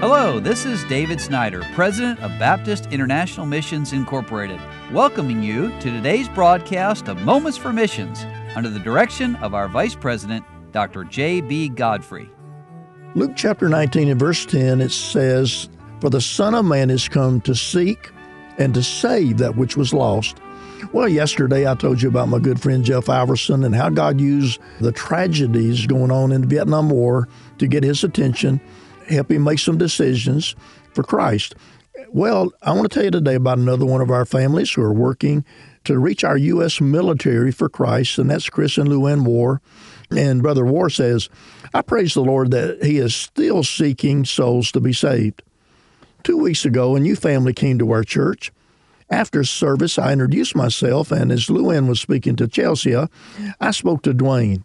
Hello, this is David Snyder, President of Baptist International Missions, Incorporated, welcoming you to today's broadcast of Moments for Missions under the direction of our Vice President, Dr. J.B. Godfrey. Luke chapter 19 and verse 10, it says, "For the Son of Man is come to seek and to save that which was lost." Well, yesterday I told you about my good friend Jeff Iverson and how God used the tragedies going on in the Vietnam War to get his attention, help him make some decisions for Christ. Well, I want to tell you today about another one of our families who are working to reach our U.S. military for Christ, and that's Chris and Luann Warr. And Brother Warr says, "I praise the Lord that he is still seeking souls to be saved. 2 weeks ago, a new family came to our church. After service, I introduced myself, and as Luann was speaking to Chelsea, I spoke to Dwayne.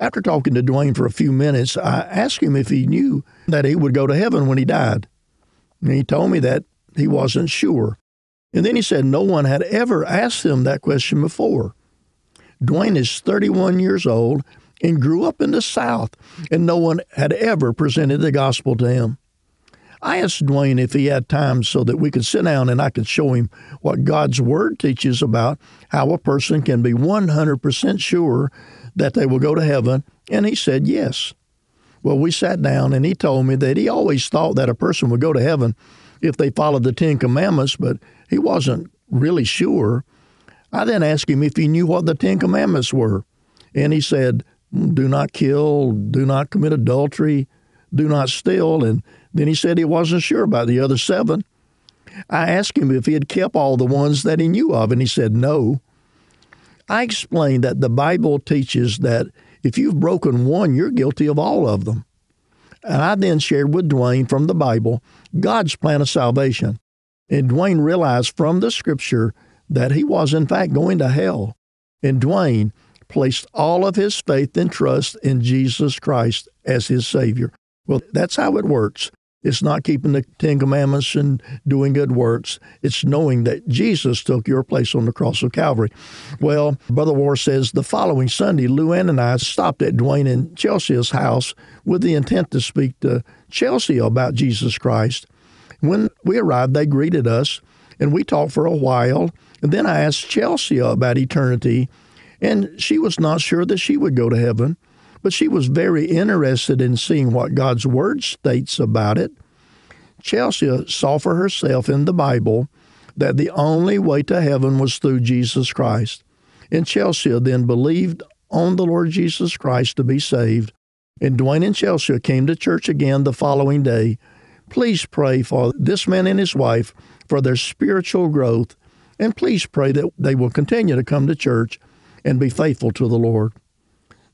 After talking to Dwayne for a few minutes, I asked him if he knew that he would go to heaven when he died. And he told me that he wasn't sure. And then he said no one had ever asked him that question before. Dwayne is 31 years old and grew up in the South, and no one had ever presented the gospel to him. I asked Dwayne if he had time so that we could sit down and I could show him what God's Word teaches about how a person can be 100% sure that they will go to heaven, and he said yes. Well, we sat down, and he told me that he always thought that a person would go to heaven if they followed the Ten Commandments, but he wasn't really sure. I then asked him if he knew what the Ten Commandments were, and he said, "Do not kill, do not commit adultery, do not steal," and then he said he wasn't sure about the other seven. I asked him if he had kept all the ones that he knew of, and he said no. I explained that the Bible teaches that if you've broken one, you're guilty of all of them. And I then shared with Dwayne from the Bible God's plan of salvation. And Dwayne realized from the Scripture that he was, in fact, going to hell. And Dwayne placed all of his faith and trust in Jesus Christ as his Savior. Well, that's how it works. It's not keeping the Ten Commandments and doing good works. It's knowing that Jesus took your place on the cross of Calvary. Well, Brother Warr says the following Sunday, Luann and I stopped at Dwayne and Chelsea's house with the intent to speak to Chelsea about Jesus Christ. When we arrived, they greeted us, and we talked for a while. And then I asked Chelsea about eternity, and she was not sure that she would go to heaven. But she was very interested in seeing what God's Word states about it. Chelsea saw for herself in the Bible that the only way to heaven was through Jesus Christ. And Chelsea then believed on the Lord Jesus Christ to be saved. And Dwayne and Chelsea came to church again the following day. Please pray for this man and his wife for their spiritual growth. And please pray that they will continue to come to church and be faithful to the Lord.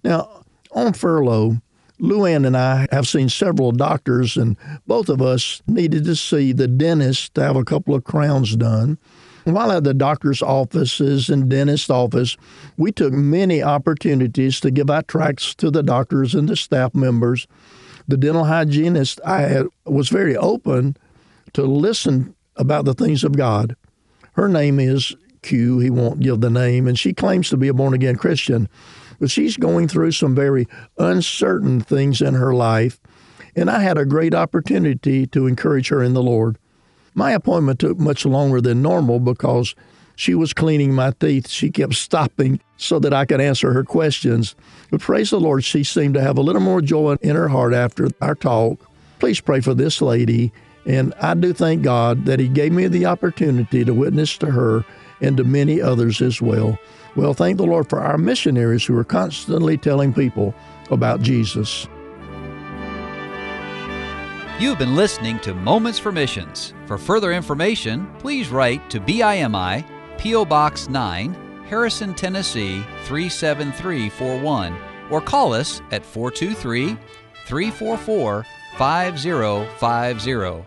Now, on furlough, Luann and I have seen several doctors, and both of us needed to see the dentist to have a couple of crowns done. While at the doctor's offices and dentist's office, we took many opportunities to give our tracts to the doctors and the staff members. The dental hygienist was very open to listen about the things of God. Her name is Q. He won't give the name, and she claims to be a born-again Christian. But she's going through some very uncertain things in her life, and I had a great opportunity to encourage her in the Lord. My appointment took much longer than normal because she was cleaning my teeth. She kept stopping so that I could answer her questions. But praise the Lord, she seemed to have a little more joy in her heart after our talk. Please pray for this lady, and I do thank God that He gave me the opportunity to witness to her and to many others as well. Well, thank the Lord for our missionaries who are constantly telling people about Jesus. You've been listening to Moments for Missions. For further information, please write to BIMI, P.O. Box 9, Harrison, Tennessee 37341, or call us at 423-344-5050.